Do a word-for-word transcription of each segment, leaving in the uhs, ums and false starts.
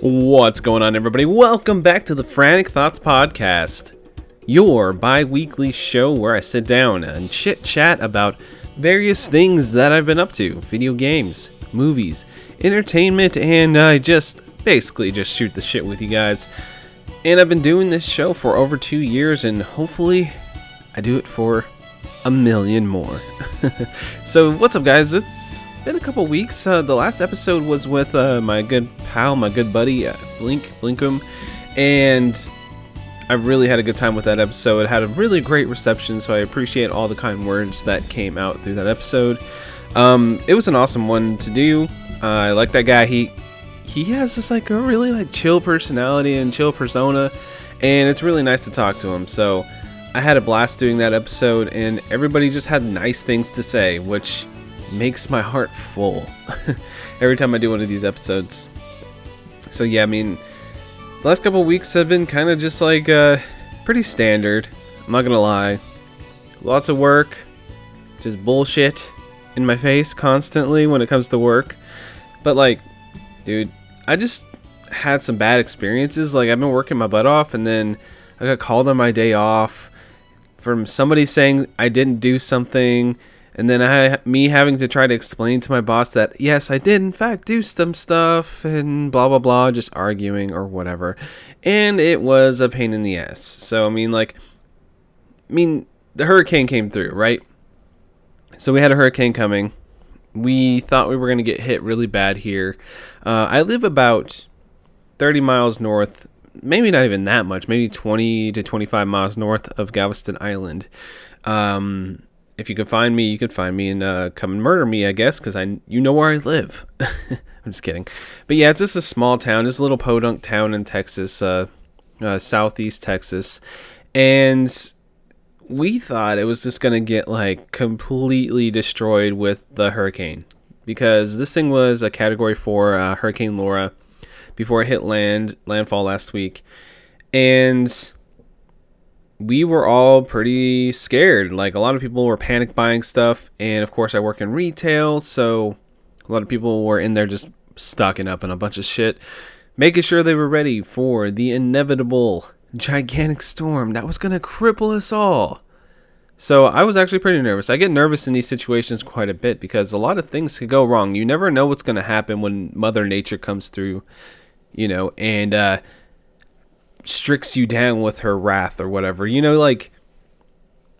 What's going on, everybody? Welcome back to the Frantic Thoughts Podcast, your bi-weekly show where I sit down and chit-chat about various things that I've been up to. Video games, movies, entertainment, and I just basically just shoot the shit with you guys. And I've been doing this show for over two years, and hopefully I do it for a million more. So what's up, guys? It's been a couple weeks. Uh, the last episode was with uh, my good pal, my good buddy, uh, Blink Blinkum, and I really had a good time with that episode. It had a really great reception, so I appreciate all the kind words that came out through that episode. Um, it was an awesome one to do. Uh, I like that guy. He he has just like a really like chill personality and chill persona, and it's really nice to talk to him. So I had a blast doing that episode, and everybody just had nice things to say, which makes my heart full every time I do one of these episodes. So yeah, I mean, the last couple weeks have been kind of just like uh, pretty standard, I'm not gonna lie. Lots of work, just bullshit in my face constantly when it comes to work. But like, dude, I just had some bad experiences. Like, I've been working my butt off, and then I got called on my day off from somebody saying I didn't do something, and then I me having to try to explain to my boss that yes, I did in fact do some stuff, and blah blah blah, just arguing or whatever. And it was a pain in the ass. So I mean, like, I mean, the hurricane came through, right? So we had a hurricane coming. We thought we were going to get hit really bad here. Uh, I live about thirty miles north, maybe not even that much, maybe twenty to twenty-five miles north of Galveston Island. Um, if you could find me, you could find me and uh, come and murder me, I guess, because I, you know where I live. I'm just kidding. But yeah, it's just a small town, just a little podunk town in Texas, uh, uh, southeast Texas. And we thought it was just going to get like completely destroyed with the hurricane, because this thing was a category four uh, Hurricane Laura before it hit land landfall last week. And we were all pretty scared. Like, a lot of people were panic buying stuff. And of course I work in retail, so a lot of people were in there just stocking up on a bunch of shit, making sure they were ready for the inevitable gigantic storm that was gonna cripple us all. So I was actually pretty nervous. I get nervous in these situations quite a bit, because a lot of things could go wrong. You never know what's gonna happen when Mother Nature comes through, you know, and uh strikes you down with her wrath or whatever, you know. Like,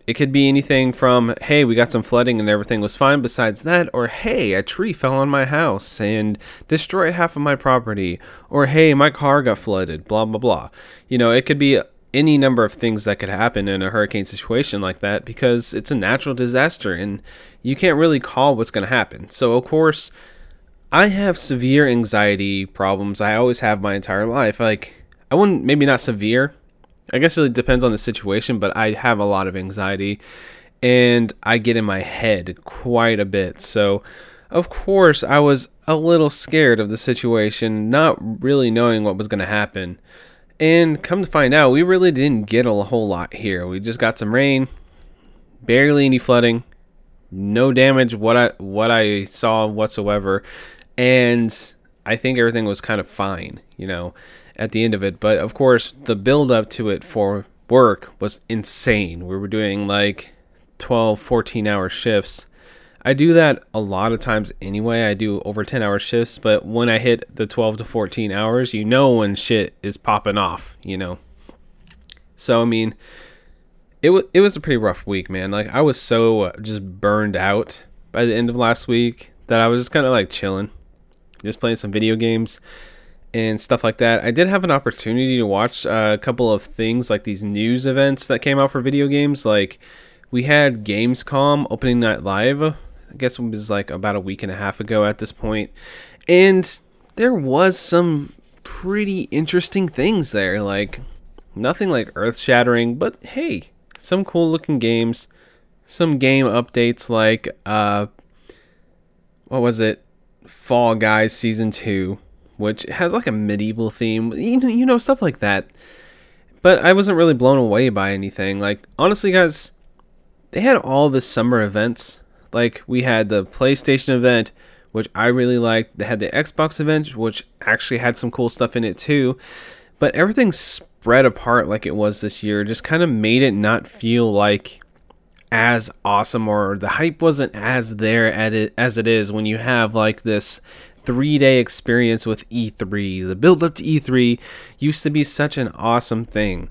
it could be anything from, hey, we got some flooding and everything was fine besides that, or hey, a tree fell on my house and destroyed half of my property, or hey, my car got flooded, blah, blah, blah. You know, it could be any number of things that could happen in a hurricane situation like that, because it's a natural disaster and you can't really call what's going to happen. So, of course, I have severe anxiety problems. I always have my entire life. Like, I wouldn't, maybe not severe, I guess it depends on the situation, but I have a lot of anxiety and I get in my head quite a bit. So, of course, I was a little scared of the situation, not really knowing what was going to happen. And come to find out, we really didn't get a whole lot here. We just got some rain, barely any flooding, no damage what I what I saw whatsoever, and I think everything was kind of fine, you know, at the end of it. But of course, the build up to it for work was insane. We were doing like twelve, fourteen hour shifts. I do that a lot of times anyway. I do over ten hour shifts, but when I hit the twelve to fourteen hours, you know when shit is popping off, you know. So I mean, it was it was a pretty rough week, man. Like, I was so just burned out by the end of last week that I was just kind of like chilling, just playing some video games and stuff like that. I did have an opportunity to watch uh, a couple of things, like these news events that came out for video games. Like, we had Gamescom opening night live, I guess it was like about a week and a half ago at this point, and there was some pretty interesting things there. Like, nothing like earth shattering, but hey, some cool looking games, some game updates. Like uh, what was it, Fall Guys season two, which has like a medieval theme, you know, stuff like that. But I wasn't really blown away by anything. Like, honestly, guys, they had all the summer events. Like, we had the PlayStation event, which I really liked. They had the Xbox event, which actually had some cool stuff in it too. But everything spread apart like it was this year just kind of made it not feel like as awesome, or the hype wasn't as there at it as it is when you have like this three-day experience with E three. The build-up to E three used to be such an awesome thing,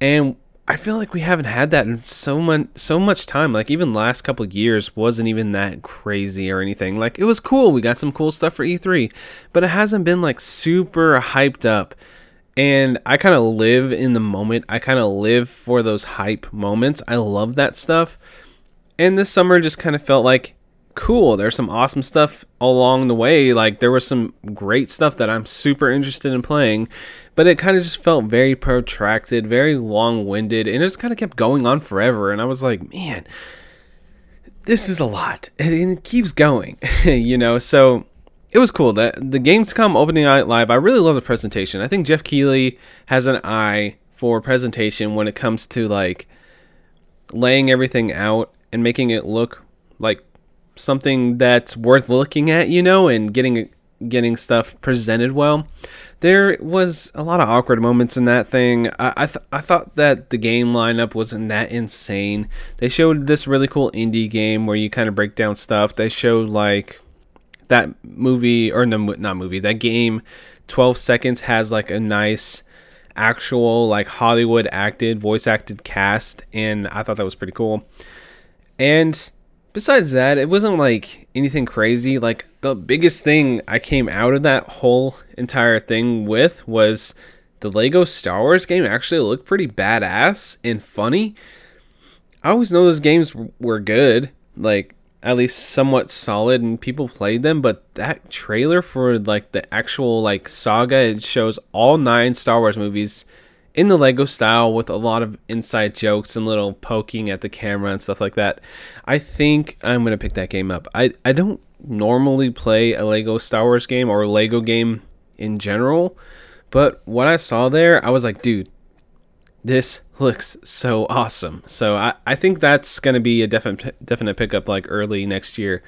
and I feel like we haven't had that in so much so much time. Like even last couple of years wasn't even that crazy or anything. Like it was cool, we got some cool stuff for E three, but it hasn't been like super hyped up. And I kind of live in the moment. I kind of live for those hype moments. I love that stuff. And this summer just kind of felt like, cool, there's some awesome stuff along the way. Like there was some great stuff that I'm super interested in playing, but it kind of just felt very protracted, very long-winded, and it just kind of kept going on forever. And I was like, man, this is a lot, and it keeps going, you know? So it was cool. That the Gamescom opening night live, I really love the presentation. I think Jeff Keighley has an eye for presentation when it comes to like laying everything out and making it look like something that's worth looking at, you know, and getting getting stuff presented well. There was a lot of awkward moments in that thing. I I, th- I thought that the game lineup wasn't that insane. They showed this really cool indie game where you kind of break down stuff. They showed like that movie, or no, not movie, that game twelve seconds has like a nice actual like Hollywood acted, voice acted cast, and I thought that was pretty cool. And besides that, it wasn't like anything crazy. Like the biggest thing I came out of that whole entire thing with was the LEGO Star Wars game actually looked pretty badass and funny. I always know those games were good, like at least somewhat solid, and people played them, but that trailer for like the actual like saga, it shows all nine Star Wars movies in the LEGO style with a lot of inside jokes and little poking at the camera and stuff like that. I think I'm gonna pick that game up. I, I don't normally play a LEGO Star Wars game or a LEGO game in general, but what I saw there, I was like, dude, this looks so awesome. So I, I think that's going to be a definite definite pickup like early next year.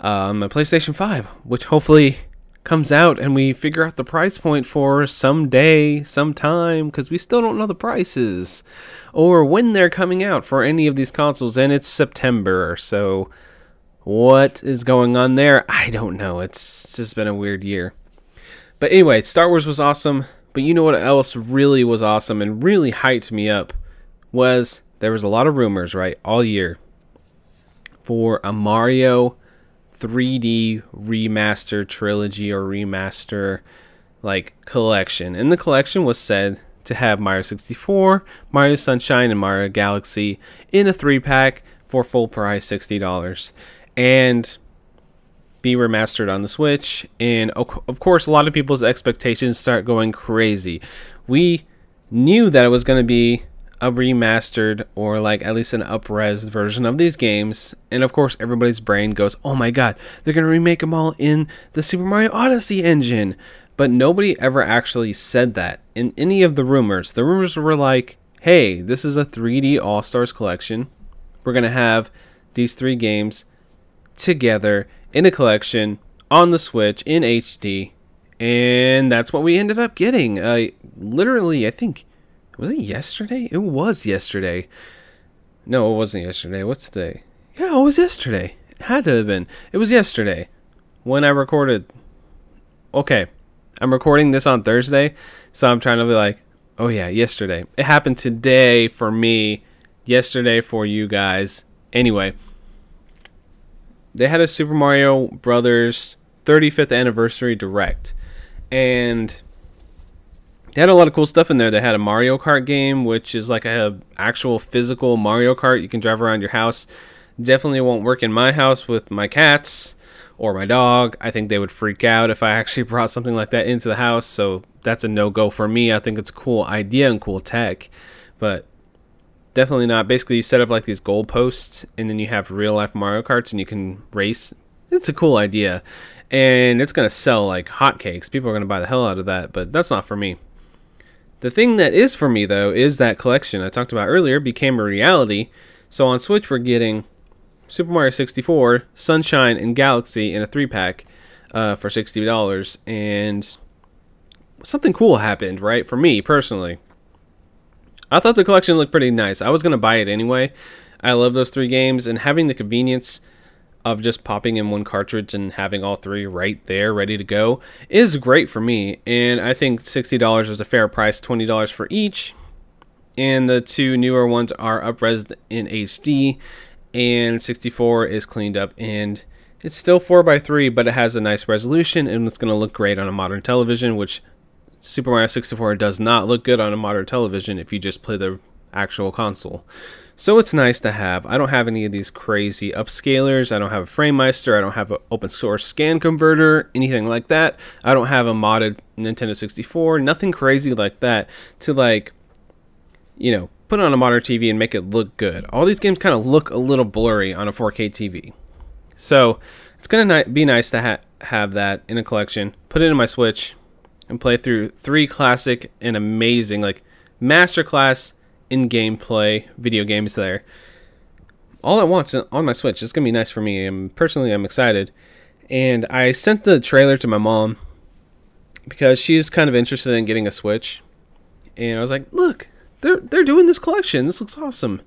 Um, a PlayStation five, which hopefully comes out and we figure out the price point for someday, sometime, because we still don't know the prices or when they're coming out for any of these consoles, and it's September. So what is going on there? I don't know. It's just been a weird year. But anyway, Star Wars was awesome. But you know what else really was awesome and really hyped me up was there was a lot of rumors, right, all year for a Mario three D remaster trilogy or remaster like collection. And the collection was said to have Mario sixty-four, Mario Sunshine, and Mario Galaxy in a three-pack for full price sixty dollars. And be remastered on the Switch, and of course a lot of people's expectations start going crazy. We knew that it was going to be a remastered or like at least an up-res version of these games, and of course everybody's brain goes, oh my god, they're going to remake them all in the Super Mario Odyssey engine. But nobody ever actually said that in any of the rumors. The rumors were like, hey, this is a three D All-Stars collection, we're going to have these three games together in a collection on the Switch in H D, and that's what we ended up getting. Uh, literally, I think, was it yesterday? It was yesterday. No, it wasn't yesterday. What's today? Yeah, it was yesterday. It had to have been. It was yesterday when I recorded. Okay, I'm recording this on Thursday, so I'm trying to be like, oh yeah, yesterday. It happened today for me, yesterday for you guys. Anyway, they had a Super Mario Brothers thirty-fifth anniversary direct, and they had a lot of cool stuff in there. They had a Mario Kart game, which is like a actual physical Mario Kart you can drive around your house. Definitely won't work in my house with my cats or my dog. I think they would freak out if I actually brought something like that into the house, so that's a no-go for me. I think it's a cool idea and cool tech, but definitely not. Basically, you set up like these goal posts, and then you have real life Mario Karts, and you can race. It's a cool idea, and it's gonna sell like hotcakes. People are gonna buy the hell out of that, but that's not for me. The thing that is for me though is that collection I talked about earlier became a reality. So on Switch, we're getting Super Mario sixty-four, Sunshine, and Galaxy in a three pack, uh, for sixty dollars, and something cool happened, right? For me, personally. I thought the collection looked pretty nice. I was going to buy it anyway. I love those three games, and having the convenience of just popping in one cartridge and having all three right there ready to go is great for me. And I think sixty dollars is a fair price, twenty dollars for each. And the two newer ones are up-resed in H D, and sixty-four is cleaned up, and it's still four by three, but it has a nice resolution, and it's going to look great on a modern television, which Super Mario sixty-four does not look good on a modern television if you just play the actual console. So it's nice to have. I don't have any of these crazy upscalers. I don't have a Framemeister. I don't have an open source scan converter, anything like that. I don't have a modded Nintendo sixty-four, nothing crazy like that to, like, you know, put on a modern T V and make it look good. All these games kind of look a little blurry on a four K T V. So it's going to be nice to ha have that in a collection, put it in my Switch, and play through three classic and amazing, like, masterclass in gameplay video games there all at once on my Switch. It's gonna be nice for me, and personally I'm excited. And I sent the trailer to my mom because she's kind of interested in getting a Switch, and I was like, look, they're they're doing this collection, this looks awesome.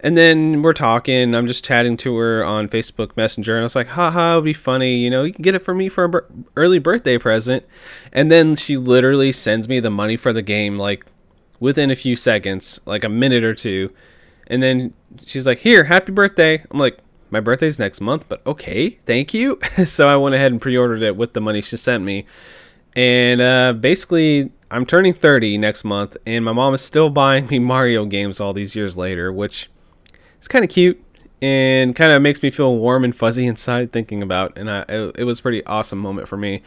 And then we're talking, I'm just chatting to her on Facebook Messenger, and I was like, haha, it would be funny, you know, you can get it for me for an early birthday present. And then she literally sends me the money for the game, like, within a few seconds, like a minute or two. And then she's like, here, happy birthday. I'm like, my birthday's next month, but okay, thank you. So I went ahead and pre-ordered it with the money she sent me. And uh, basically, I'm turning thirty next month, and my mom is still buying me Mario games all these years later, which... it's kind of cute and kind of makes me feel warm and fuzzy inside thinking about, and I, it was a pretty awesome moment for me.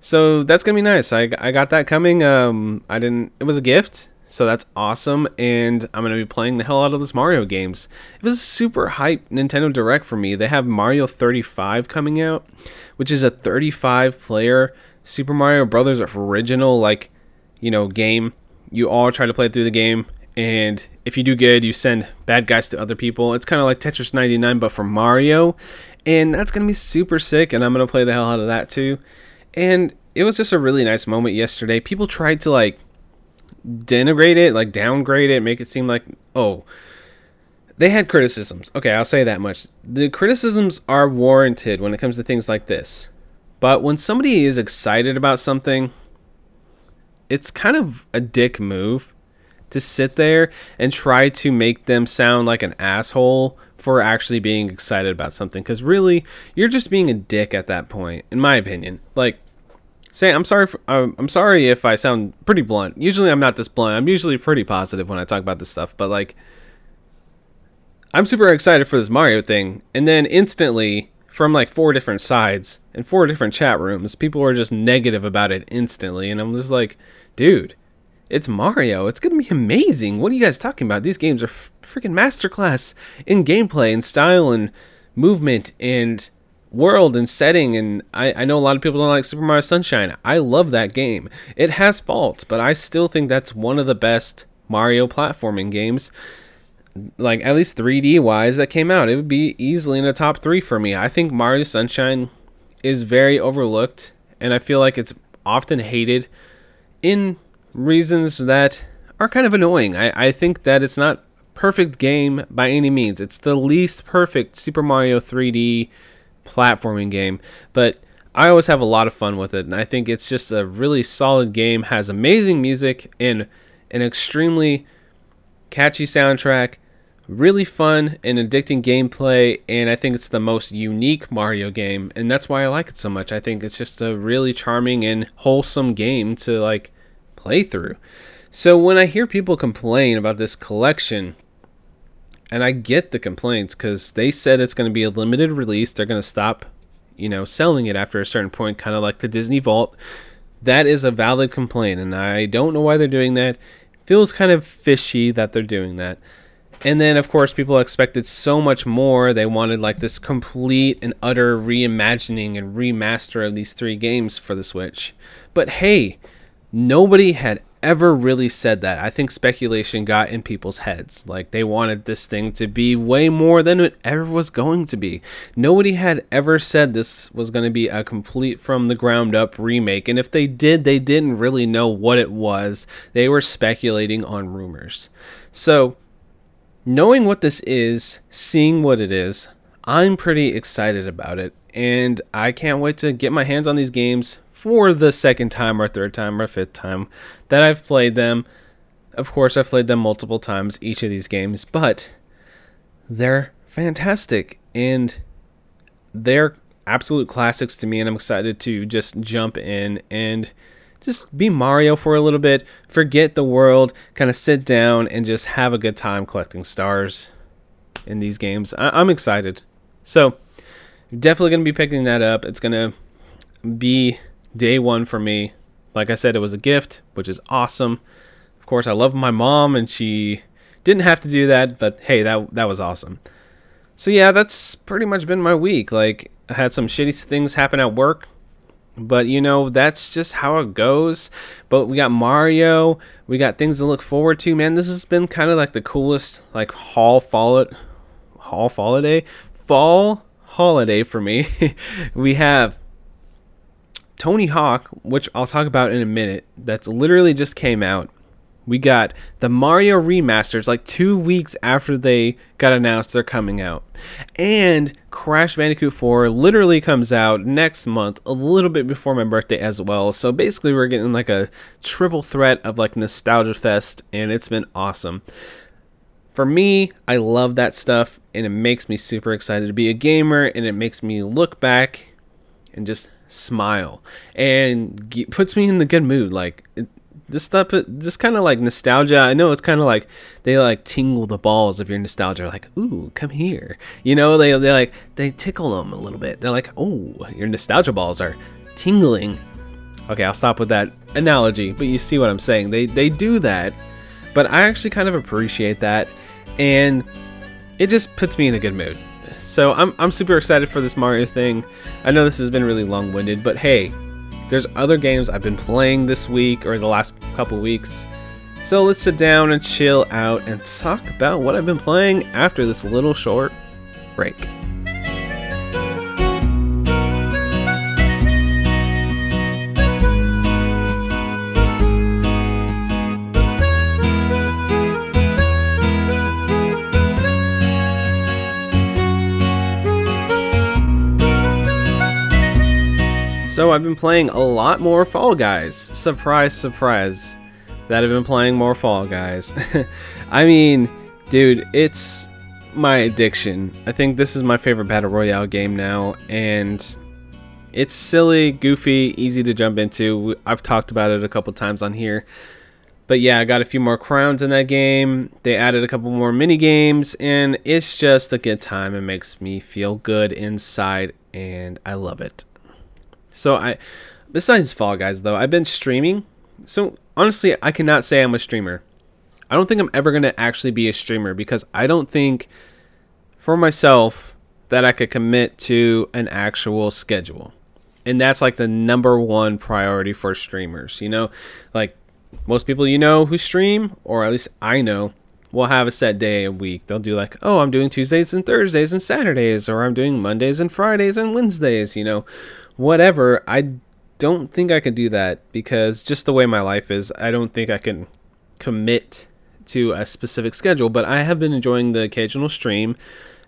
So that's going to be nice. I, I got that coming. Um, I didn't, it was a gift, so that's awesome. And I'm going to be playing the hell out of those Mario games. It was a super hype Nintendo Direct for me. They have Mario thirty-five coming out, which is a thirty-five player Super Mario Brothers original, like, you know, game. You all try to play through the game, and if you do good, you send bad guys to other people. It's kind of like Tetris ninety-nine, but for Mario. And that's going to be super sick, and I'm going to play the hell out of that too. And it was just a really nice moment yesterday. People tried to, like, denigrate it, like, downgrade it, make it seem like, oh, they had criticisms. Okay, I'll say that much. The criticisms are warranted when it comes to things like this. But when somebody is excited about something, it's kind of a dick move to sit there and try to make them sound like an asshole for actually being excited about something. Because really, you're just being a dick at that point, in my opinion. Like, say, I'm sorry, for, um, I'm sorry if I sound pretty blunt. Usually I'm not this blunt. I'm usually pretty positive when I talk about this stuff. But, like, I'm super excited for this Mario thing. And then instantly, from, like, four different sides and four different chat rooms, people are just negative about it instantly. And I'm just like, dude, it's Mario. It's going to be amazing. What are you guys talking about? These games are freaking masterclass in gameplay and style and movement and world and setting. And I, I know a lot of people don't like Super Mario Sunshine. I love that game. It has faults, but I still think that's one of the best Mario platforming games, like, at least three D-wise, that came out. It would be easily in the top three for me. I think Mario Sunshine is very overlooked, and I feel like it's often hated in reasons that are kind of annoying. I, I think that it's not a perfect game by any means. It's the least perfect Super Mario three D platforming game, but I always have a lot of fun with it, and I think it's just a really solid game, has amazing music and an extremely catchy soundtrack, really fun and addicting gameplay, and I think it's the most unique Mario game, and that's why I like it so much. I think it's just a really charming and wholesome game to, like, playthrough. So when I hear people complain about this collection, and I get the complaints because they said it's going to be a limited release, they're going to stop, you know, selling it after a certain point, kind of like the Disney Vault. That is a valid complaint, and I don't know why they're doing that. It feels kind of fishy that they're doing that. And then, of course, people expected so much more. They wanted, like, this complete and utter reimagining and remaster of these three games for the Switch. But hey, nobody had ever really said that. I think speculation got in people's heads. Like, they wanted this thing to be way more than it ever was going to be. Nobody had ever said this was going to be a complete from the ground up remake, and if they did, they didn't really know what it was. They were speculating on rumors. So knowing what this is, seeing what it is, I'm pretty excited about it, and I can't wait to get my hands on these games for the second time or third time or fifth time that I've played them. Of course, I've played them multiple times, each of these games, but they're fantastic and they're absolute classics to me, and I'm excited to just jump in and just be Mario for a little bit, forget the world, kind of sit down and just have a good time collecting stars in these games. I I'm excited. So, definitely going to be picking that up. It's going to be day one for me. Like I said, it was a gift, which is awesome. Of course, I love my mom, and she didn't have to do that, but hey, that that was awesome. So yeah, that's pretty much been my week. Like, I had some shitty things happen at work, but you know, that's just how it goes. But we got Mario, we got things to look forward to, man. This has been kind of like the coolest, like, haul fallout haul holiday fall holiday for me. We have Tony Hawk, which I'll talk about in a minute, that's literally just came out. We got the Mario remasters like two weeks after they got announced they're coming out. And Crash Bandicoot four literally comes out next month, a little bit before my birthday as well. So basically we're getting like a triple threat of like Nostalgia Fest, and it's been awesome. For me, I love that stuff, and it makes me super excited to be a gamer, and it makes me look back and just smile and get, puts me in the good mood. Like, it, this stuff, just kind of like nostalgia. I know it's kind of like they like tingle the balls of your nostalgia. Like, ooh, come here. You know, they they like they tickle them a little bit. They're like, oh, your nostalgia balls are tingling. Okay, I'll stop with that analogy, but you see what I'm saying. They they do that, but I actually kind of appreciate that, and it just puts me in a good mood. So I'm, I'm super excited for this Mario thing. I know this has been really long-winded, but hey, there's other games I've been playing this week or the last couple weeks. So let's sit down and chill out and talk about what I've been playing after this little short break. So I've been playing a lot more Fall Guys. Surprise, surprise, that I've been playing more Fall Guys. I mean, dude, it's my addiction. I think this is my favorite Battle Royale game now, and it's silly, goofy, easy to jump into. I've talked about it a couple times on here. But yeah, I got a few more crowns in that game. They added a couple more mini games, and it's just a good time. It makes me feel good inside, and I love it. So I, besides Fall Guys though, I've been streaming. So honestly, I cannot say I'm a streamer. I don't think I'm ever going to actually be a streamer, because I don't think for myself that I could commit to an actual schedule. And that's like the number one priority for streamers. You know, like most people, you know, who stream, or at least I know, will have a set day a week. They'll do like, oh, I'm doing Tuesdays and Thursdays and Saturdays, or I'm doing Mondays and Fridays and Wednesdays, you know. Whatever, I don't think I could do that, because just the way my life is, I don't think I can commit to a specific schedule. But I have been enjoying the occasional stream,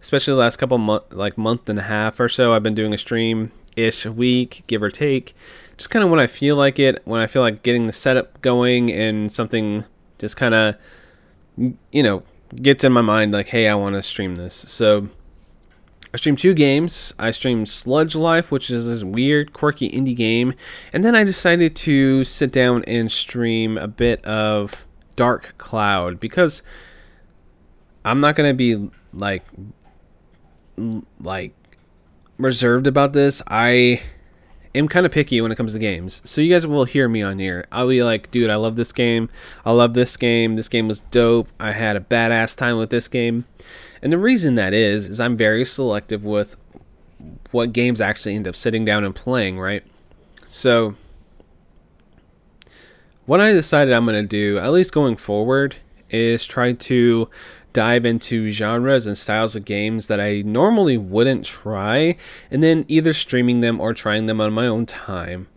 especially the last couple month, like month and a half or so. I've been doing a stream ish a week, give or take, just kind of when I feel like it, when I feel like getting the setup going and something just kind of, you know, gets in my mind like, hey, I want to stream this. So I streamed two games. I streamed Sludge Life, which is this weird, quirky indie game. And then I decided to sit down and stream a bit of Dark Cloud, because I'm not going to be like, like reserved about this. I am kind of picky when it comes to games. So you guys will hear me on here. I'll be like, dude, I love this game. I love this game. This game was dope. I had a badass time with this game. And the reason that is, is I'm very selective with what games I actually end up sitting down and playing, right? So what I decided I'm going to do, at least going forward, is try to dive into genres and styles of games that I normally wouldn't try, and then either streaming them or trying them on my own time.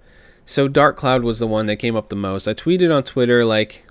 So Dark Cloud was the one that came up the most. I tweeted on Twitter like,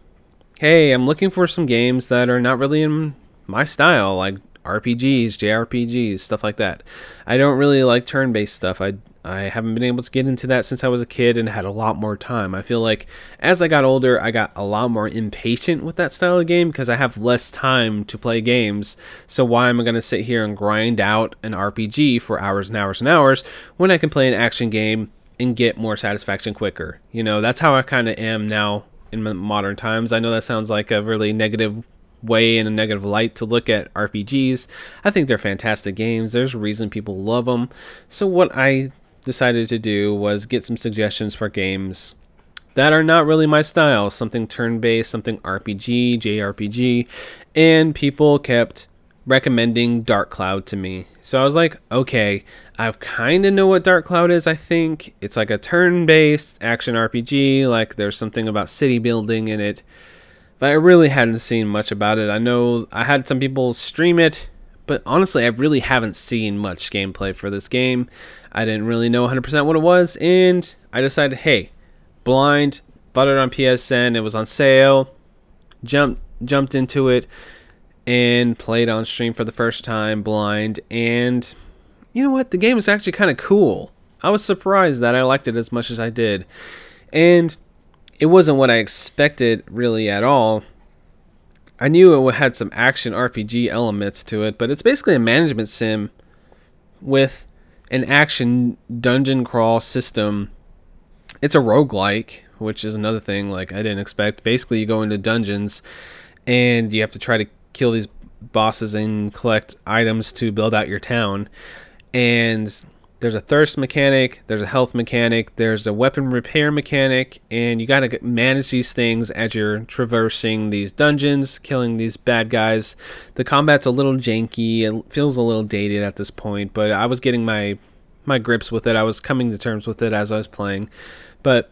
hey, I'm looking for some games that are not really in my style, like R P Gs, J R P Gs, stuff like that. I don't really like turn-based stuff. I I haven't been able to get into that since I was a kid and had a lot more time. I feel like as I got older, I got a lot more impatient with that style of game because I have less time to play games. So why am I going to sit here and grind out an R P G for hours and hours and hours when I can play an action game and get more satisfaction quicker? You know, that's how I kind of am now in modern times. I know that sounds like a really negative way in a negative light to look at R P Gs. I think they're fantastic games. There's a reason people love them. So what I decided to do was get some suggestions for games that are not really my style, something turn-based, something R P G, J R P G, and people kept recommending Dark Cloud to me. So I was like, okay, I kind of know what Dark Cloud is, I think. It's like a turn-based action R P G, like there's something about city building in it, but I really hadn't seen much about it. I know I had some people stream it, but honestly, I really haven't seen much gameplay for this game. I didn't really know one hundred percent what it was, and I decided, hey, blind, bought it on P S N, it was on sale, jumped, jumped into it, and played on stream for the first time, blind, and you know what? The game is actually kind of cool. I was surprised that I liked it as much as I did, and it wasn't what I expected really at all. I knew it had some action R P G elements to it, but it's basically a management sim with an action dungeon crawl system. It's a roguelike, which is another thing like I didn't expect. Basically, you go into dungeons and you have to try to kill these bosses and collect items to build out your town. And there's a thirst mechanic, there's a health mechanic, there's a weapon repair mechanic, and you got to manage these things as you're traversing these dungeons, killing these bad guys. The combat's a little janky, it feels a little dated at this point, but I was getting my my grips with it. I was coming to terms with it as I was playing. But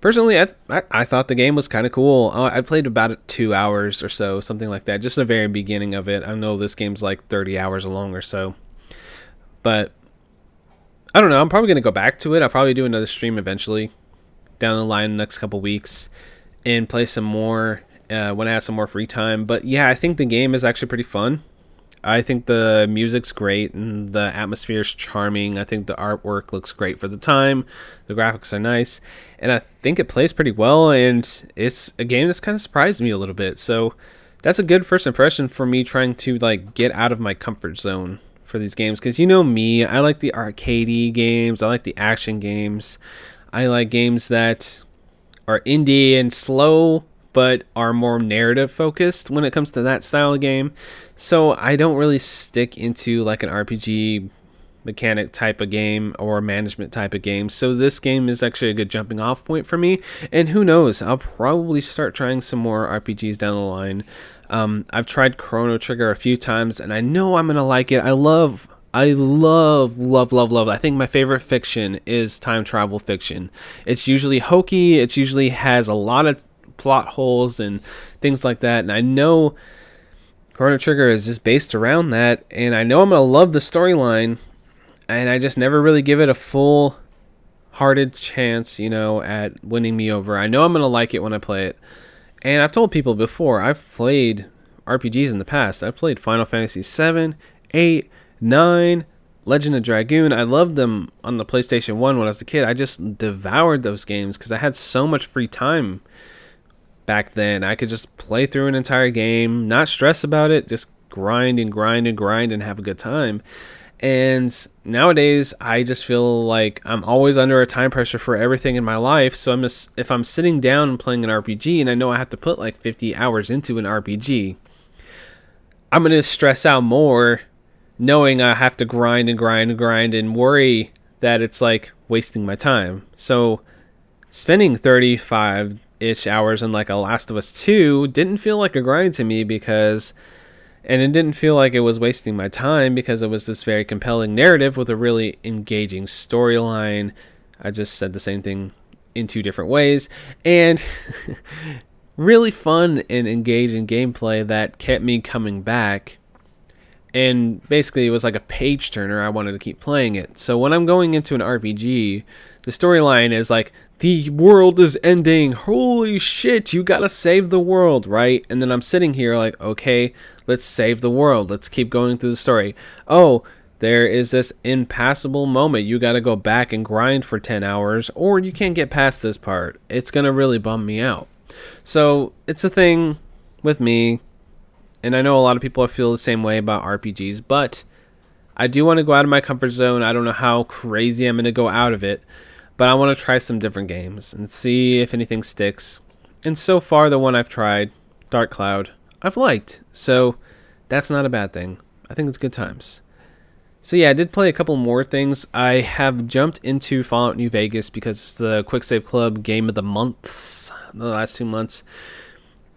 personally, I, th I, I thought the game was kind of cool. I played about two hours or so, something like that, just the very beginning of it. I know this game's like thirty hours long or so, but I don't know, I'm probably going to go back to it. I'll probably do another stream eventually down the line in the next couple weeks and play some more uh, when I have some more free time. But yeah, I think the game is actually pretty fun. I think the music's great and the atmosphere's charming. I think the artwork looks great for the time. The graphics are nice. And I think it plays pretty well. And it's a game that's kind of surprised me a little bit. So that's a good first impression for me trying to like get out of my comfort zone for these games, because you know me, I like the arcadey games, I like the action games, I like games that are indie and slow but are more narrative focused when it comes to that style of game. So I don't really stick into like an R P G mechanic type of game or management type of game, so this game is actually a good jumping off point for me. And who knows, I'll probably start trying some more R P Gs down the line. Um, I've tried Chrono Trigger a few times, and I know I'm going to like it. I love, I love, love, love, love. I think my favorite fiction is time travel fiction. It's usually hokey. It usually has a lot of plot holes and things like that. And I know Chrono Trigger is just based around that. And I know I'm going to love the storyline. And I just never really give it a full hearted chance, you know, at winning me over. I know I'm going to like it when I play it. And I've told people before, I've played R P Gs in the past. I've played Final Fantasy seven, eight, nine, Legend of Dragoon. I loved them on the PlayStation one when I was a kid. I just devoured those games because I had so much free time back then. I could just play through an entire game, not stress about it, just grind and grind and grind and have a good time. And nowadays, I just feel like I'm always under a time pressure for everything in my life. So I'm just, if I'm sitting down and playing an R P G and I know I have to put like fifty hours into an R P G, I'm going to stress out more knowing I have to grind and grind and grind and worry that it's like wasting my time. So spending thirty-five-ish hours in like a Last of Us two didn't feel like a grind to me because... And it didn't feel like it was wasting my time because it was this very compelling narrative with a really engaging storyline. I just said the same thing in two different ways, and really fun and engaging gameplay that kept me coming back. And basically, it was like a page turner. I wanted to keep playing it. So when I'm going into an R P G, the storyline is like, the world is ending. Holy shit, you gotta save the world, right? And then I'm sitting here like, okay, let's save the world. Let's keep going through the story. Oh, there is this impassable moment. You gotta go back and grind for ten hours, or you can't get past this part. It's gonna really bum me out. So it's a thing with me. And I know a lot of people feel the same way about R P Gs, but I do want to go out of my comfort zone. I don't know how crazy I'm going to go out of it, but I want to try some different games and see if anything sticks. And so far, the one I've tried, Dark Cloud, I've liked. So that's not a bad thing. I think it's good times. So yeah, I did play a couple more things. I have jumped into Fallout New Vegas because it's the Quick Save Club game of the month, the last two months.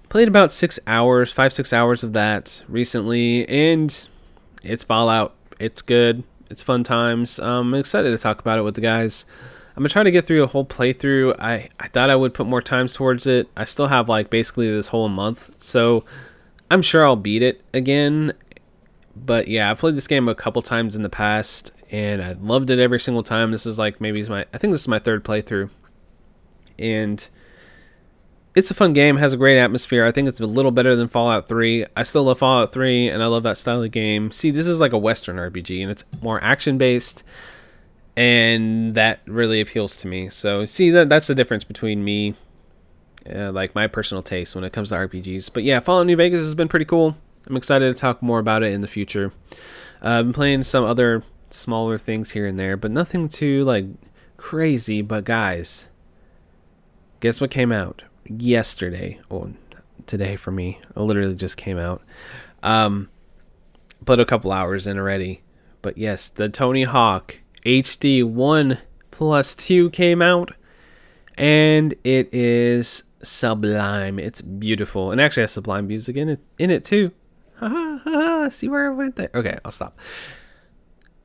Played about six hours, five, six hours of that recently, and it's Fallout. It's good. It's fun times. I'm excited to talk about it with the guys. I'm going to try to get through a whole playthrough. I, I thought I would put more time towards it. I still have, like, basically this whole month, so I'm sure I'll beat it again. But, yeah, I've played this game a couple times in the past, and I loved it every single time. This is, like, maybe my... I think this is my third playthrough, and... it's a fun game, has a great atmosphere. I think it's a little better than Fallout three. I still love Fallout three, and I love that style of game. See, this is like a Western R P G, and it's more action-based, and that really appeals to me. So, see, that that's the difference between me, uh, like my personal taste when it comes to R P Gs. But yeah, Fallout New Vegas has been pretty cool. I'm excited to talk more about it in the future. Uh, I've been playing some other smaller things here and there, but nothing too, like, crazy. But guys, guess what came out? Yesterday, or today for me, it literally just came out. Um, put a couple hours in already, but yes, the Tony Hawk H D one plus two came out, and it is sublime. It's beautiful, and actually has sublime music in it in it too. See where I went there? Okay, I'll stop.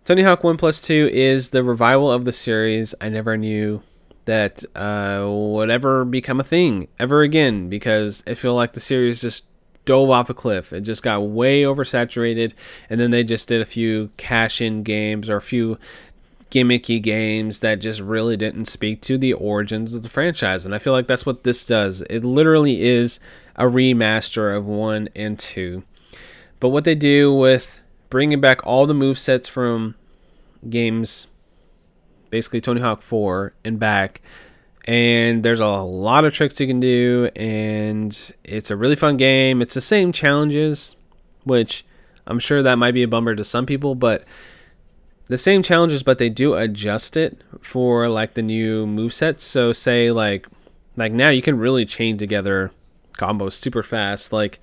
Tony Hawk one plus two is the revival of the series. I never knew that uh, would ever become a thing ever again, because I feel like the series just dove off a cliff. It just got way oversaturated, and then they just did a few cash-in games or a few gimmicky games that just really didn't speak to the origins of the franchise, and I feel like that's what this does. It literally is a remaster of one and two. But what they do with bringing back all the movesets from games... basically Tony Hawk four and back, and there's a lot of tricks you can do, and it's a really fun game. It's the same challenges, which I'm sure that might be a bummer to some people, but the same challenges, but they do adjust it for like the new movesets. So say like like now you can really chain together combos super fast. Like,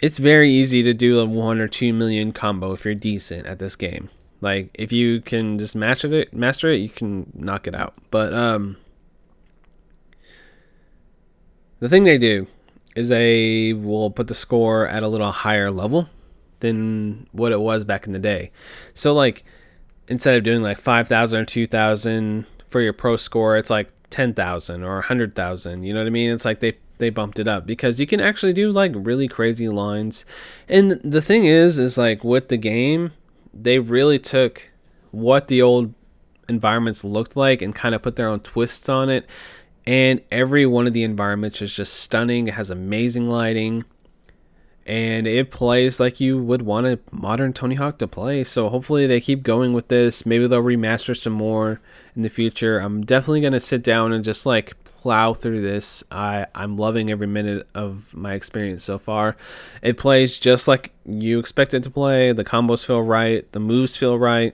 it's very easy to do a one or two million combo if you're decent at this game. Like, if you can just master it, master it, you can knock it out. But um, the thing they do is they will put the score at a little higher level than what it was back in the day. So, like, instead of doing, like, five thousand or two thousand for your pro score, it's, like, ten thousand or one hundred thousand. You know what I mean? It's like they, they bumped it up because you can actually do, like, really crazy lines. And the thing is, is, like, with the game... they really took what the old environments looked like and kind of put their own twists on it. And every one of the environments is just stunning. It has amazing lighting. And it plays like you would want a modern Tony Hawk to play. So hopefully they keep going with this. Maybe they'll remaster some more in the future. I'm definitely going to sit down and just like plow through this. I, I'm loving every minute of my experience so far. It plays just like you expect it to play. The combos feel right. The moves feel right.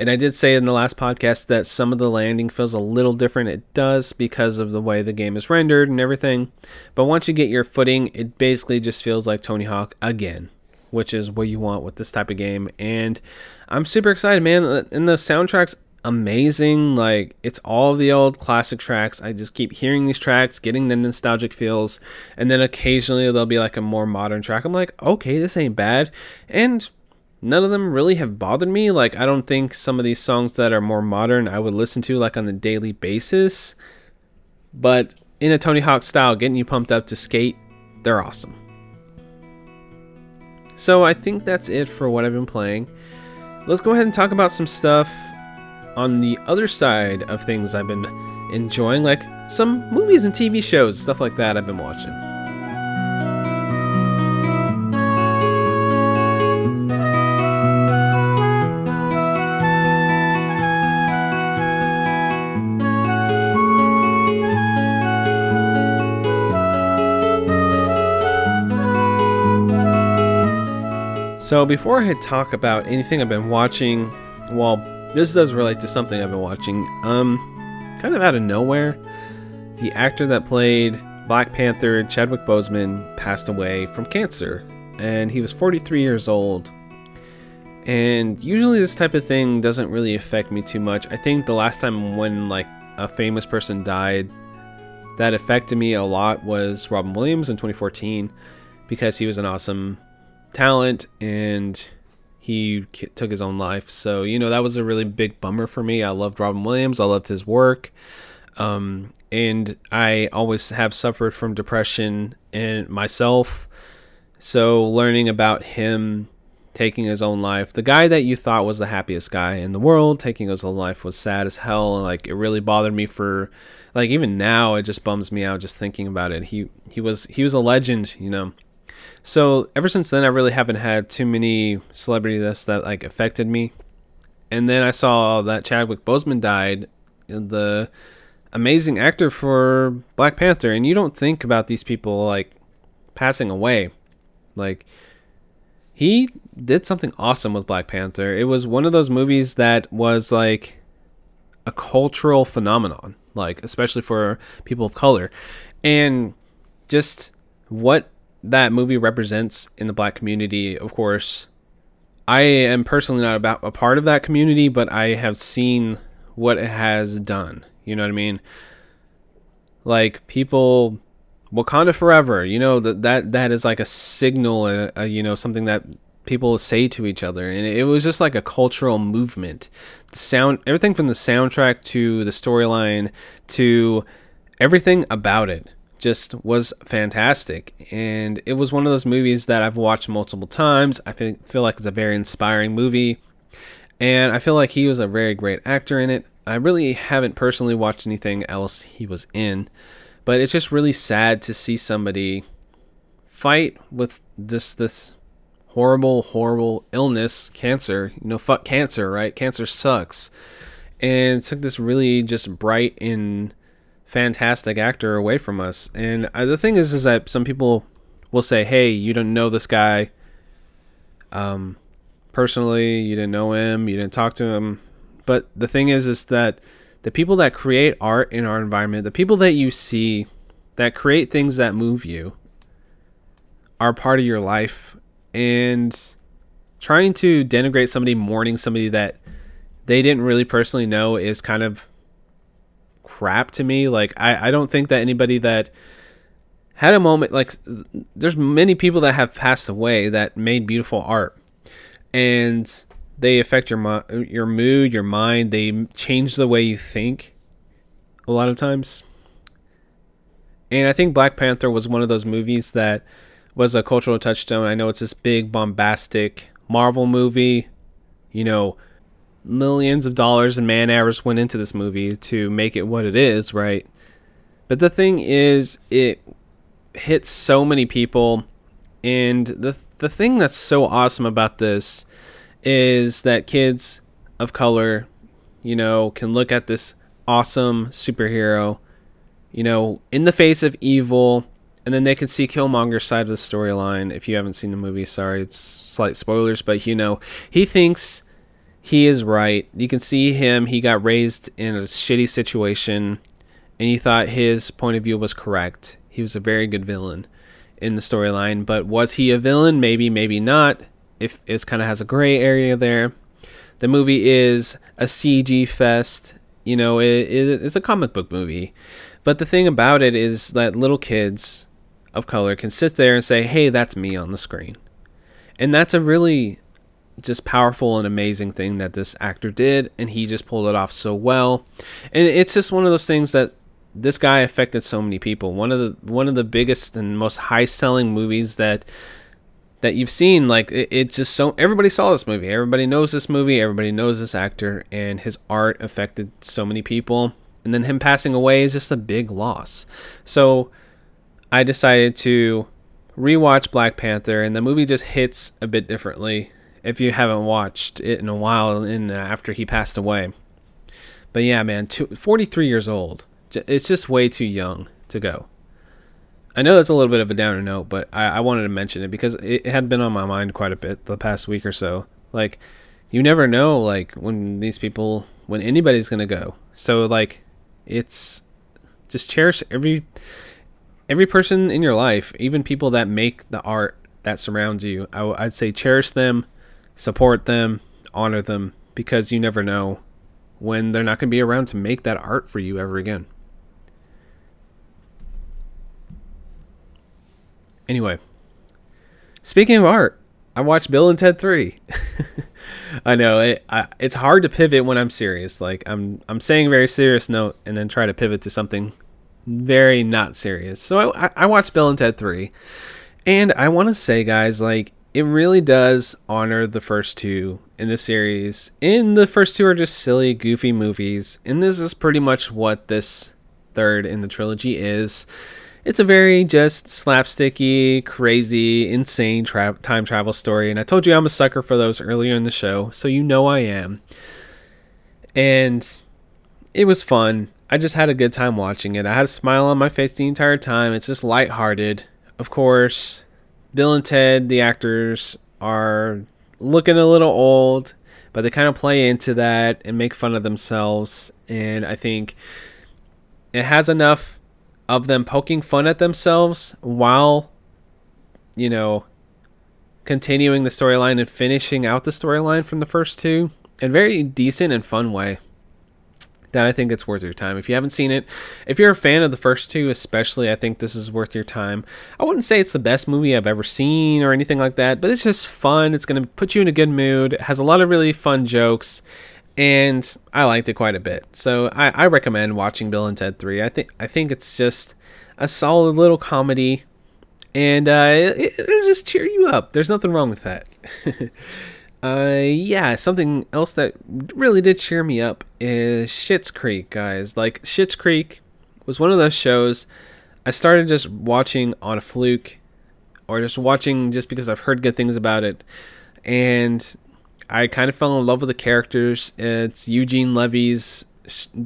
And I did say in the last podcast that some of the landing feels a little different. It does, because of the way the game is rendered and everything. But once you get your footing, it basically just feels like Tony Hawk again, which is what you want with this type of game. And I'm super excited, man. And the soundtrack's amazing. Like, it's all the old classic tracks. I just keep hearing these tracks, getting the nostalgic feels. And then occasionally there'll be like a more modern track. I'm like, okay, this ain't bad. And... none of them really have bothered me. Like, I don't think some of these songs that are more modern I would listen to like on a daily basis. but in a Tony Hawk style, getting you pumped up to skate, they're awesome. So I think that's it for what I've been playing. Let's go ahead and talk about some stuff on the other side of things I've been enjoying, like some movies and T V shows, stuff like that I've been watching. So before I talk about anything I've been watching, well, this does relate to something I've been watching, um, kind of out of nowhere, the actor that played Black Panther, Chadwick Boseman, passed away from cancer, and he was forty-three years old, and usually this type of thing doesn't really affect me too much. I think the last time when, like, a famous person died that affected me a lot was Robin Williams in twenty fourteen, because he was an awesome talent, and he took his own life. So, you know, that was a really big bummer for me. I loved Robin Williams. I loved his work. Um, and I always have suffered from depression and myself. So learning about him taking his own life, the guy that you thought was the happiest guy in the world, taking his own life was sad as hell. And like, it really bothered me for, like, even now, it just bums me out just thinking about it. He, he was, he was a legend, you know? So ever since then, I really haven't had too many celebrities that, like, affected me. And then I saw that Chadwick Boseman died, the amazing actor for Black Panther. And you don't think about these people, like, passing away. Like, he did something awesome with Black Panther. It was one of those movies that was, like, a cultural phenomenon, like, especially for people of color. And just what that movie represents in the black community. Of course, I am personally not about a part of that community, but I have seen what it has done. You know what I mean? Like, people, Wakanda forever, you know, that that that is like a signal, a, a, you know, something that people say to each other. And it was just like a cultural movement. The sound, everything from the soundtrack to the storyline to everything about it, just was fantastic. And it was one of those movies that I've watched multiple times. I feel, feel like it's a very inspiring movie, and I feel like he was a very great actor in it. I really haven't personally watched anything else he was in, but it's just really sad to see somebody fight with this this horrible, horrible illness, cancer. You know, fuck cancer, right? Cancer sucks. And took this really just bright and fantastic actor away from us. And uh, the thing is is that some people will say, hey, you don't know this guy um personally, you didn't know him, you didn't talk to him. But the thing is is that the people that create art in our environment, the people that you see that create things that move you, are part of your life. And trying to denigrate somebody mourning somebody that they didn't really personally know is kind of crap to me. Like, I, I don't think that anybody that had a moment, like, there's many people that have passed away that made beautiful art, and they affect your your mood, your mind. They change the way you think a lot of times. And I think Black Panther was one of those movies that was a cultural touchstone. I know it's this big bombastic Marvel movie, you know, millions of dollars and man hours went into this movie to make it what it is, right? But the thing is, it hits so many people. And the the thing that's so awesome about this is that kids of color, you know, can look at this awesome superhero, you know, in the face of evil, and then they can see Killmonger's side of the storyline. If you haven't seen the movie, sorry, it's slight spoilers, but you know, he thinks he is right. You can see him. He got raised in a shitty situation, and he thought his point of view was correct. He was a very good villain in the storyline, but was he a villain? Maybe, maybe not. If it kind of has a gray area there. The movie is a C G fest. You know, it, it, it's a comic book movie. But the thing about it is that little kids of color can sit there and say, hey, that's me on the screen. And that's a really just powerful and amazing thing that this actor did, and he just pulled it off so well. And it's just one of those things that this guy affected so many people. One of the one of the biggest and most high-selling movies that that you've seen. Like it, it's just so everybody saw this movie. Everybody knows this movie. Everybody knows this actor, and his art affected so many people. And then him passing away is just a big loss. So I decided to rewatch Black Panther, and the movie just hits a bit differently if you haven't watched it in a while. In uh, after he passed away, but yeah, man, two, forty-three years old. It's just way too young to go. I know that's a little bit of a downer note, but I, I wanted to mention it because it had been on my mind quite a bit the past week or so. Like, you never know, like, when these people, when anybody's going to go. So, like, it's just cherish every, every person in your life, even people that make the art that surrounds you. I, I'd say cherish them, support them, honor them, because you never know when they're not going to be around to make that art for you ever again. Anyway, speaking of art, I watched Bill and Ted three. I know it, I, it's hard to pivot when I'm serious. Like I'm, I'm saying a very serious note and then try to pivot to something very not serious. So I, I watched Bill and Ted three, and I want to say, guys, like it really does honor the first two in the series. And the first two are just silly, goofy movies, and this is pretty much what this third in the trilogy is. It's a very just slapsticky, crazy, insane tra- time travel story. And I told you I'm a sucker for those earlier in the show, so you know I am. And it was fun. I just had a good time watching it. I had a smile on my face the entire time. It's just lighthearted. Of course, Bill and Ted, the actors, are looking a little old, but they kind of play into that and make fun of themselves. And I think it has enough of them poking fun at themselves while, you know, continuing the storyline and finishing out the storyline from the first two in a very decent and fun way that I think it's worth your time. If you haven't seen it, if you're a fan of the first two especially, I think this is worth your time. I wouldn't say it's the best movie I've ever seen or anything like that, but it's just fun. It's going to put you in a good mood. It has a lot of really fun jokes, and I liked it quite a bit. So I, I recommend watching Bill and Ted three. I think I think it's just a solid little comedy, and uh, it, it'll just cheer you up. There's nothing wrong with that. uh, yeah, something else that really did cheer me up is Schitt's Creek, guys. Like, Schitt's Creek was one of those shows I started just watching on a fluke, or just watching just because I've heard good things about it, and I kind of fell in love with the characters. It's Eugene Levy's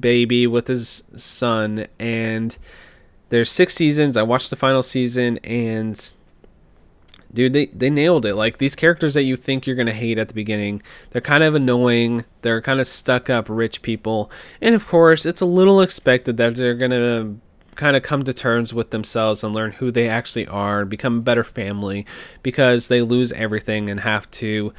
baby with his son, and there's six seasons. I watched the final season, and dude, they, they nailed it. Like, these characters that you think you're going to hate at the beginning, they're kind of annoying. They're kind of stuck-up rich people. And, of course, it's a little expected that they're going to kind of come to terms with themselves and learn who they actually are, become a better family, because they lose everything and have to,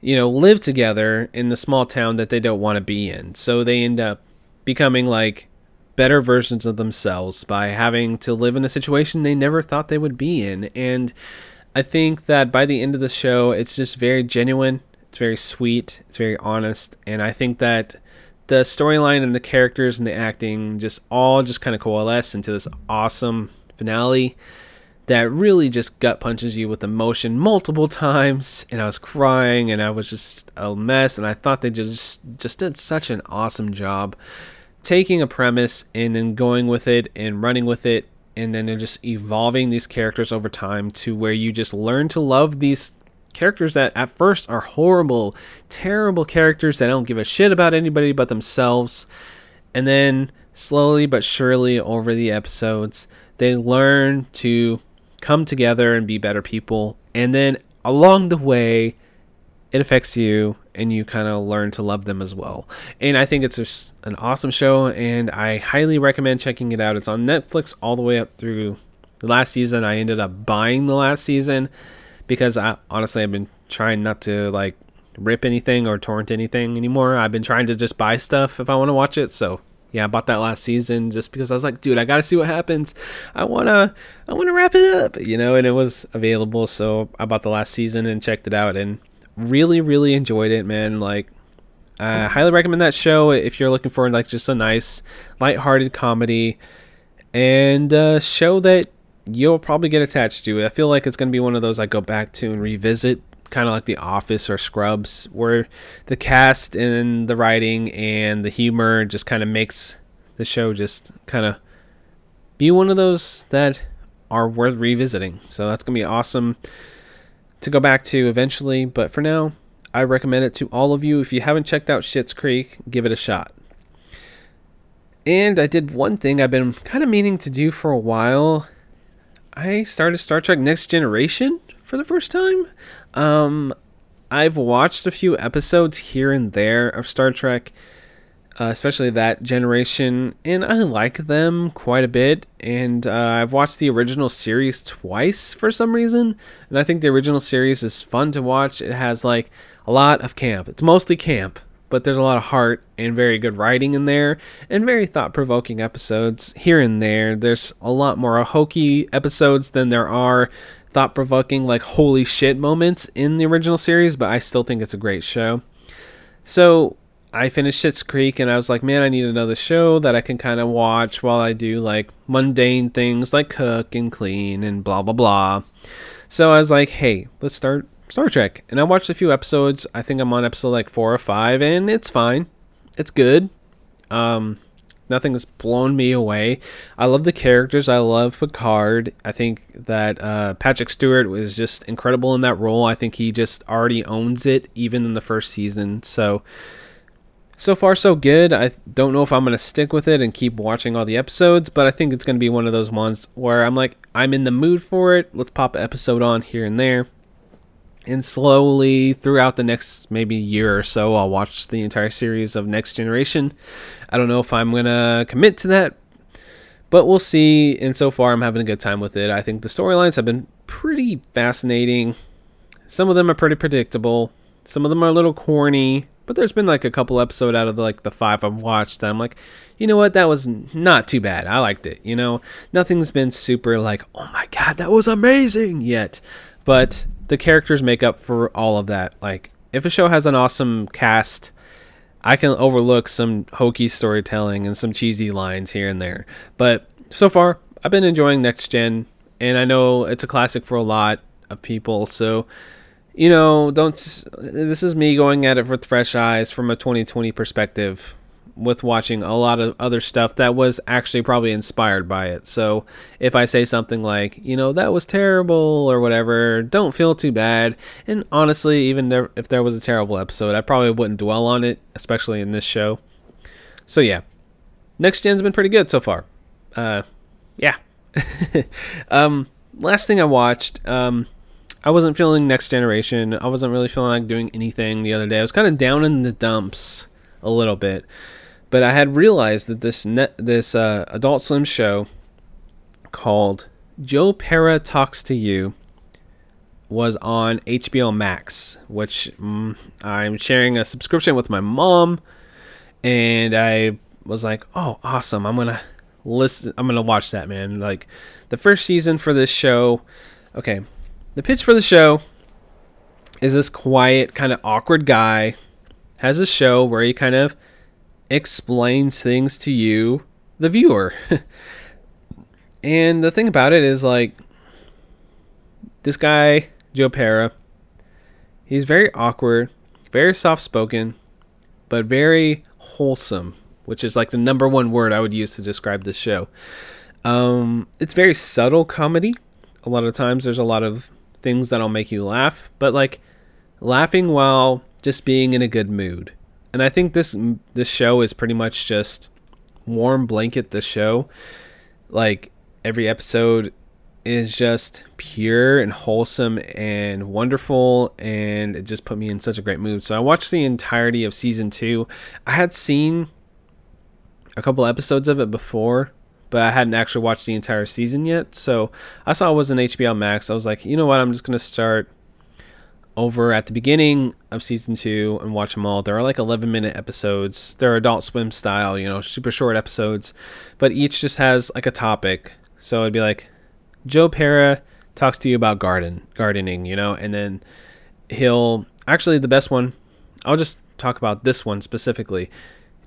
you know, live together in the small town that they don't want to be in. So they end up becoming like better versions of themselves by having to live in a situation they never thought they would be in. And I think that by the end of the show, it's just very genuine. It's very sweet. It's very honest. And I think that the storyline and the characters and the acting just all just kind of coalesce into this awesome finale that really just gut punches you with emotion multiple times, and I was crying, and I was just a mess, and I thought they just just did such an awesome job taking a premise and then going with it and running with it, and then they're just evolving these characters over time to where you just learn to love these characters that at first are horrible, terrible characters that don't give a shit about anybody but themselves, and then slowly but surely over the episodes, they learn to come together and be better people, and then along the way it affects you and you kind of learn to love them as well. And I think it's just an awesome show, and I highly recommend checking it out. It's on Netflix all the way up through the last season. I ended up buying the last season because I honestly I've been trying not to like rip anything or torrent anything anymore. I've been trying to just buy stuff if I want to watch it. So yeah, I bought that last season just because I was like, dude, I gotta see what happens. I wanna, I wanna wrap it up, you know. And it was available, so I bought the last season and checked it out, and really, really enjoyed it, man. Like, I highly recommend that show if you're looking for like just a nice, lighthearted comedy and a show that you'll probably get attached to. I feel like it's going to be one of those I go back to and revisit, kind of like The Office or Scrubs, where the cast and the writing and the humor just kind of makes the show just kind of be one of those that are worth revisiting. So that's going to be awesome to go back to eventually, but for now, I recommend it to all of you. If you haven't checked out Schitt's Creek, give it a shot. And I did one thing I've been kind of meaning to do for a while. I started Star Trek Next Generation for the first time. Um, I've watched a few episodes here and there of Star Trek, uh, especially that generation, and I like them quite a bit. And uh, I've watched the original series twice for some reason, and I think the original series is fun to watch. It has like a lot of camp. It's mostly camp, but there's a lot of heart and very good writing in there and very thought-provoking episodes here and there. There's a lot more hokey episodes than there are thought-provoking, like, holy shit moments in the original series, but I still think it's a great show. So I finished Schitt's Creek, and I was like, man, I need another show that I can kind of watch while I do, like, mundane things like cook and clean and blah, blah, blah. So I was like, hey, let's start Star Trek. And I watched a few episodes. I think I'm on episode like four or five, and it's fine. It's good. Um, nothing has blown me away. I love the characters. I love Picard. I think that uh, Patrick Stewart was just incredible in that role. I think he just already owns it, even in the first season. So, so far so good. I don't know if I'm going to stick with it and keep watching all the episodes, but I think it's going to be one of those ones where I'm like, I'm in the mood for it. Let's pop an episode on here and there. And slowly throughout the next maybe year or so, I'll watch the entire series of Next Generation. I don't know if I'm going to commit to that, but we'll see. And so far, I'm having a good time with it. I think the storylines have been pretty fascinating. Some of them are pretty predictable. Some of them are a little corny, but there's been like a couple episodes out of the, like the five I've watched that I'm like, you know what? That was not too bad. I liked it. You know, nothing's been super like, oh my God, that was amazing yet. But the characters make up for all of that. Like, if a show has an awesome cast, I can overlook some hokey storytelling and some cheesy lines here and there. But so far, I've been enjoying Next Gen, and I know it's a classic for a lot of people. So, you know, don't. This is me going at it with fresh eyes from a twenty twenty perspective, with watching a lot of other stuff that was actually probably inspired by it. So if I say something like, you know, that was terrible or whatever, don't feel too bad. And honestly, even there, if there was a terrible episode, I probably wouldn't dwell on it, especially in this show. So yeah, Next Gen's been pretty good so far. Uh, yeah. um, last thing I watched, um, I wasn't feeling Next Generation. I wasn't really feeling like doing anything the other day. I was kind of down in the dumps a little bit. But I had realized that this net, this uh, Adult Swim show called Joe Pera Talks to You was on H B O Max, which mm, I'm sharing a subscription with my mom, and I was like, "Oh, awesome! I'm gonna listen. I'm gonna watch that, man." Like the first season for this show. Okay, the pitch for the show is this quiet, kind of awkward guy has a show where he kind of explains things to you, the viewer. And the thing about it is, like, this guy Joe Pera, he's very awkward, very soft-spoken, but very wholesome, which is like the number one word I would use to describe this show. Um it's very subtle comedy. A lot of times there's a lot of things that'll make you laugh, but like laughing while just being in a good mood. And I think this this show is pretty much just warm blanket the show. Like, every episode is just pure and wholesome and wonderful, and it just put me in such a great mood. So I watched the entirety of season two. I had seen a couple episodes of it before, but I hadn't actually watched the entire season yet. So I saw it was on H B O Max. I was like, you know what? I'm just going to start over at the beginning of season two and watch them all. There are like eleven minute episodes. They're Adult Swim style, you know, super short episodes, but each just has like a topic. So it'd be like, Joe Pera talks to you about garden gardening, you know, and then he'll actually, the best one I'll just talk about this one specifically.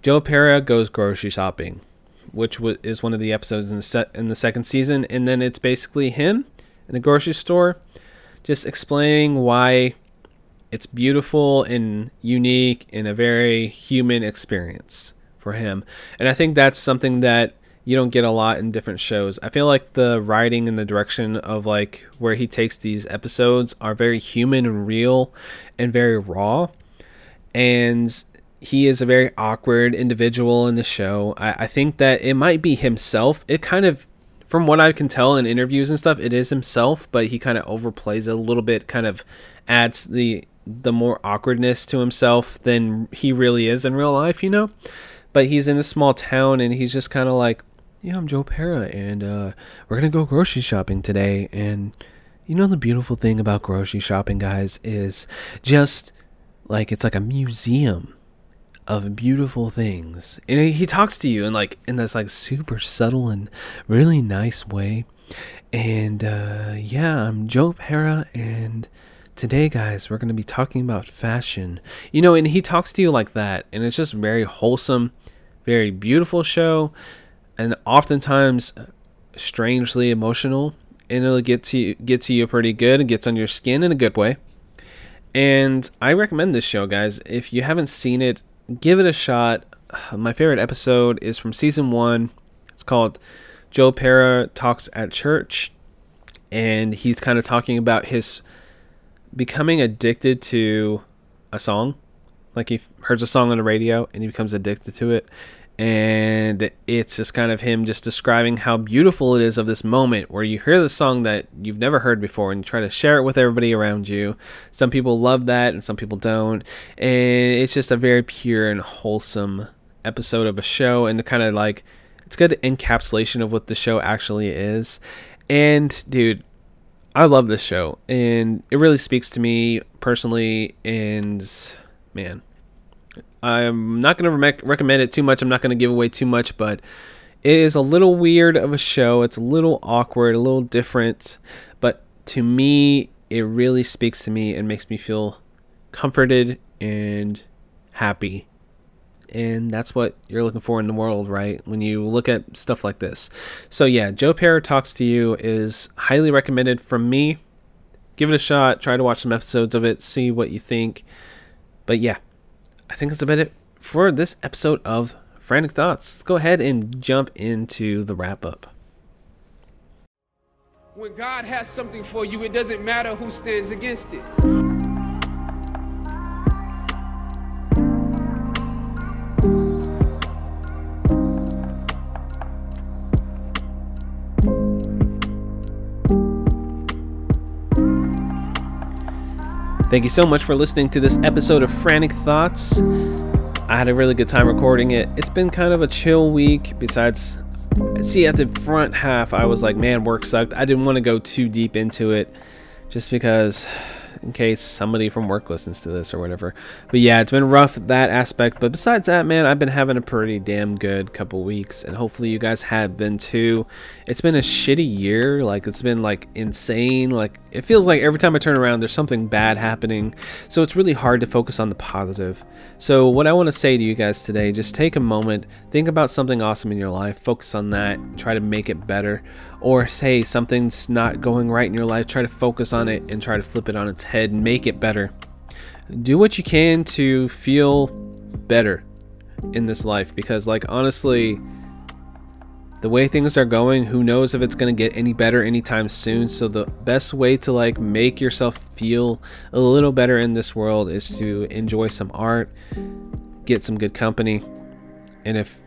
Joe Pera Goes Grocery Shopping, which w is one of the episodes in the set in the second season, and then it's basically him in a grocery store, just explaining why it's beautiful and unique and a very human experience for him. And I think that's something that you don't get a lot in different shows. I feel like the writing and the direction of like where he takes these episodes are very human and real and very raw. And he is a very awkward individual in the show. I, I think that it might be himself. It kind of, from what I can tell in interviews and stuff, it is himself, but he kind of overplays it a little bit, kind of adds the the more awkwardness to himself than he really is in real life, you know? But he's in this small town and he's just kind of like, yeah, I'm Joe Pera, and uh, we're going to go grocery shopping today. And you know the beautiful thing about grocery shopping, guys, is just like it's like a museum of beautiful things. And he talks to you in like in this like super subtle and really nice way. And uh, yeah, I'm Joe Pera, and today, guys, we're going to be talking about fashion. You know, and he talks to you like that, and it's just very wholesome, very beautiful show, and oftentimes strangely emotional, and it'll get to you, get to you pretty good and gets on your skin in a good way. And I recommend this show, guys. If you haven't seen it, give it a shot. My favorite episode is from season one. It's called Joe Pera Talks at Church, and he's kind of talking about his becoming addicted to a song. Like he hears a song on the radio and he becomes addicted to it, and it's just kind of him just describing how beautiful it is of this moment where you hear the song that you've never heard before and you try to share it with everybody around you. Some people love that and some people don't, and it's just a very pure and wholesome episode of a show, and the kind of like it's good encapsulation of what the show actually is. And dude, I love this show, and it really speaks to me personally, and man, I'm not going to re recommend it too much. I'm not going to give away too much, but it is a little weird of a show. It's a little awkward, a little different, but to me, it really speaks to me and makes me feel comforted and happy. And that's what you're looking for in the world, right? When you look at stuff like this. So yeah, Joe Pera Talks to You is highly recommended from me. Give it a shot. Try to watch some episodes of it. See what you think. But yeah, I think that's about it for this episode of Frantic Thoughts. Let's go ahead and jump into the wrap up. When God has something for you, it doesn't matter who stands against it. Thank you so much for listening to this episode of Frantic Thoughts. I had a really good time recording it. It's been kind of a chill week. Besides, see, at the front half, I was like, man, work sucked. I didn't want to go too deep into it just because in case somebody from work listens to this or whatever. But yeah, it's been rough, that aspect. But besides that, man, I've been having a pretty damn good couple weeks, and hopefully you guys have been too. It's been a shitty year. Like, it's been like insane. Like, it feels like every time I turn around, there's something bad happening. So it's really hard to focus on the positive. So what I want to say to you guys today, just take a moment, think about something awesome in your life, focus on that, try to make it better. Or say something's not going right in your life, try to focus on it and try to flip it on its head and make it better. Do what you can to feel better in this life, because like honestly, the way things are going, who knows if it's going to get any better anytime soon. So the best way to like make yourself feel a little better in this world is to enjoy some art, get some good company, and if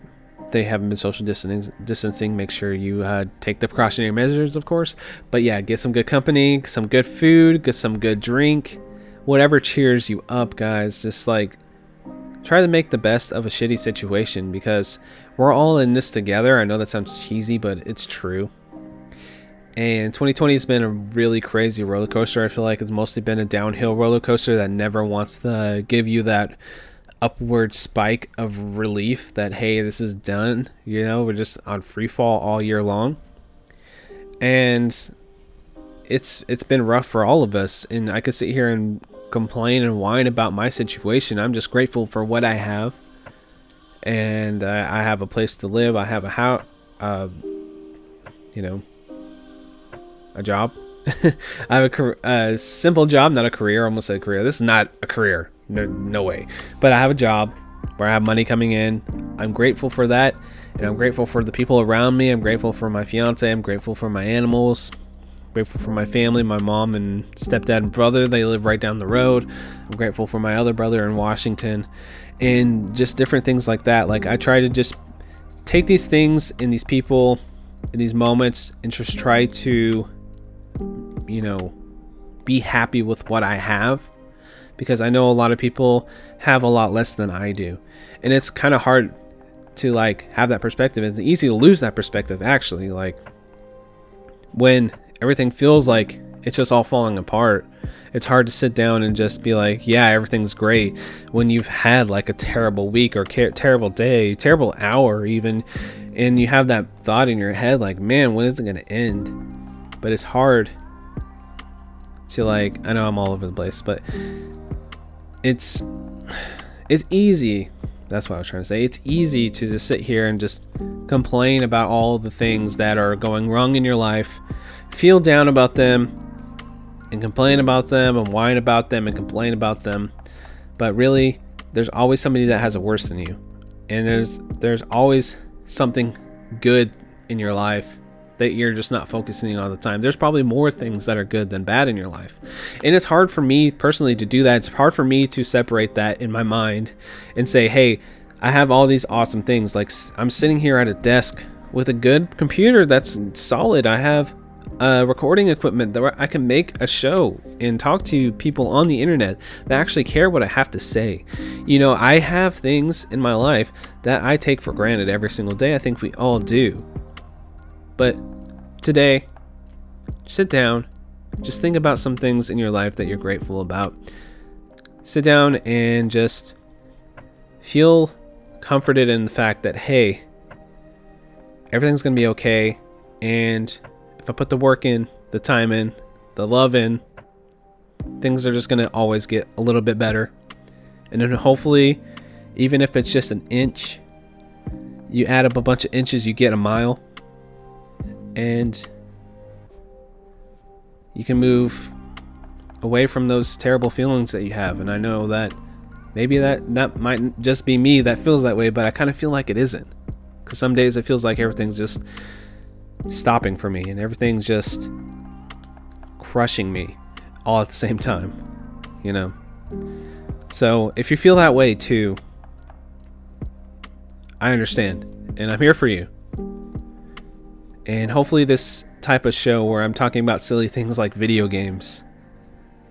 they haven't been social distancing, make sure you uh, take the precautionary measures, of course. But yeah, get some good company, some good food, get some good drink, whatever cheers you up, guys. Just like try to make the best of a shitty situation, because we're all in this together. I know that sounds cheesy, but it's true. And twenty twenty has been a really crazy roller coaster. I feel like it's mostly been a downhill roller coaster that never wants to give you that upward spike of relief that, hey, this is done. You know, we're just on free fall all year long, and it's it's been rough for all of us. And I could sit here and complain and whine about my situation. I'm just grateful for what I have, and uh, I have a place to live. I have a house, uh, you know, a job. I have a, a simple job, not a career. I almost said career. This is not a career. No, no way. But I have a job where I have money coming in. I'm grateful for that, and I'm grateful for the people around me. I'm grateful for my fiance. I'm grateful for my animals. Grateful for my family, my mom and stepdad and brother. They live right down the road. I'm grateful for my other brother in Washington, and just different things like that. Like, I try to just take these things and these people and these moments and just try to, you know, be happy with what I have, because I know a lot of people have a lot less than I do, and it's kind of hard to like have that perspective. It's easy to lose that perspective, actually, like when everything feels like it's just all falling apart. It's hard to sit down and just be like, yeah, everything's great, when you've had like a terrible week or terrible day, terrible hour even, and you have that thought in your head like, man, when is it going to end? But it's hard to like, I know I'm all over the place, but it's it's easy. That's what I was trying to say. It's easy to just sit here and just complain about all the things that are going wrong in your life, feel down about them, and complain about them, and whine about them, and complain about them. But really, there's always somebody that has it worse than you, and there's there's always something good in your life that you're just not focusing on all the time. There's probably more things that are good than bad in your life. And it's hard for me personally to do that. It's hard for me to separate that in my mind and say, hey, I have all these awesome things. Like, I'm sitting here at a desk with a good computer that's solid. I have uh, recording equipment that I can make a show and talk to people on the internet that actually care what I have to say. You know, I have things in my life that I take for granted every single day. I think we all do. But today, sit down, just think about some things in your life that you're grateful about. Sit down and just feel comforted in the fact that, hey, everything's going to be okay. And if I put the work in, the time in, the love in, things are just going to always get a little bit better. And then hopefully, even if it's just an inch, you add up a bunch of inches, you get a mile. And you can move away from those terrible feelings that you have. And I know that maybe that, that might just be me that feels that way, but I kind of feel like it isn't. Because some days it feels like everything's just stopping for me, and everything's just crushing me all at the same time, you know. So if you feel that way too, I understand. And I'm here for you. And hopefully this type of show where I'm talking about silly things like video games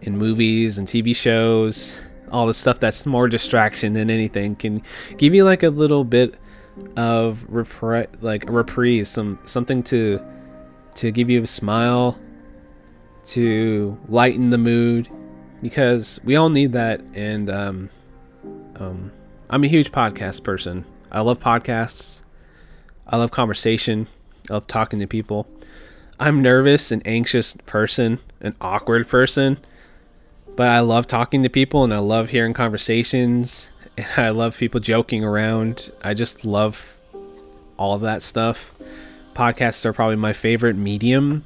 and movies and T V shows, all the stuff that's more distraction than anything, can give you like a little bit of repri like a reprise, some something to to give you a smile, to lighten the mood, because we all need that. And um, um, I'm a huge podcast person. I love podcasts. I love conversation. I love talking to people. I'm nervous and anxious person, an awkward person, but I love talking to people, and I love hearing conversations, and I love people joking around. I just love all of that stuff. Podcasts are probably my favorite medium.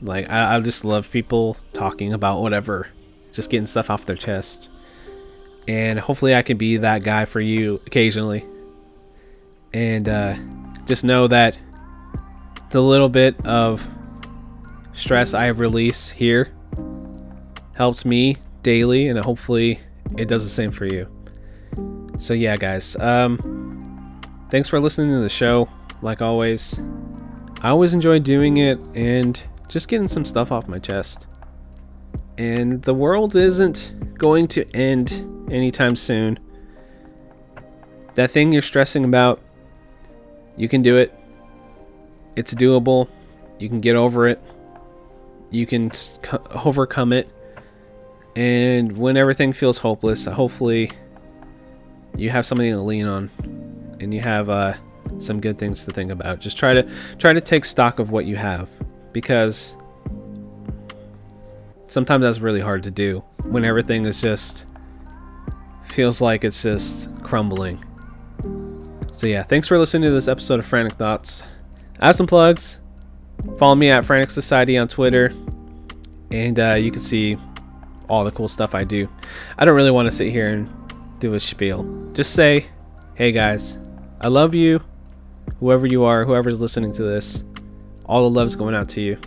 Like, I, I just love people talking about whatever, just getting stuff off their chest. And hopefully I can be that guy for you occasionally. And uh, just know that the little bit of stress I release here helps me daily, and hopefully it does the same for you. So yeah, guys, um, thanks for listening to the show. Like always, I always enjoy doing it and just getting some stuff off my chest. And the world isn't going to end anytime soon. That thing you're stressing about, you can do it. It's doable. You can get over it. You can overcome it. And when everything feels hopeless, hopefully you have something to lean on, and you have uh, some good things to think about. Just try to try to take stock of what you have, because sometimes that's really hard to do when everything is just feels like it's just crumbling. So yeah, thanks for listening to this episode of Frantic Thoughts. I have some plugs. Follow me at Frantic Society on Twitter, and uh, you can see all the cool stuff I do. I don't really want to sit here and do a spiel. Just say, hey guys, I love you. Whoever you are, whoever's listening to this, all the love's going out to you.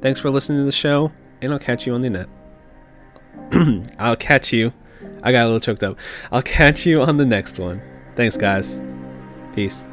Thanks for listening to the show, and I'll catch you on the net. I'll catch you. I got a little choked up. I'll catch you on the next one. Thanks, guys. Peace.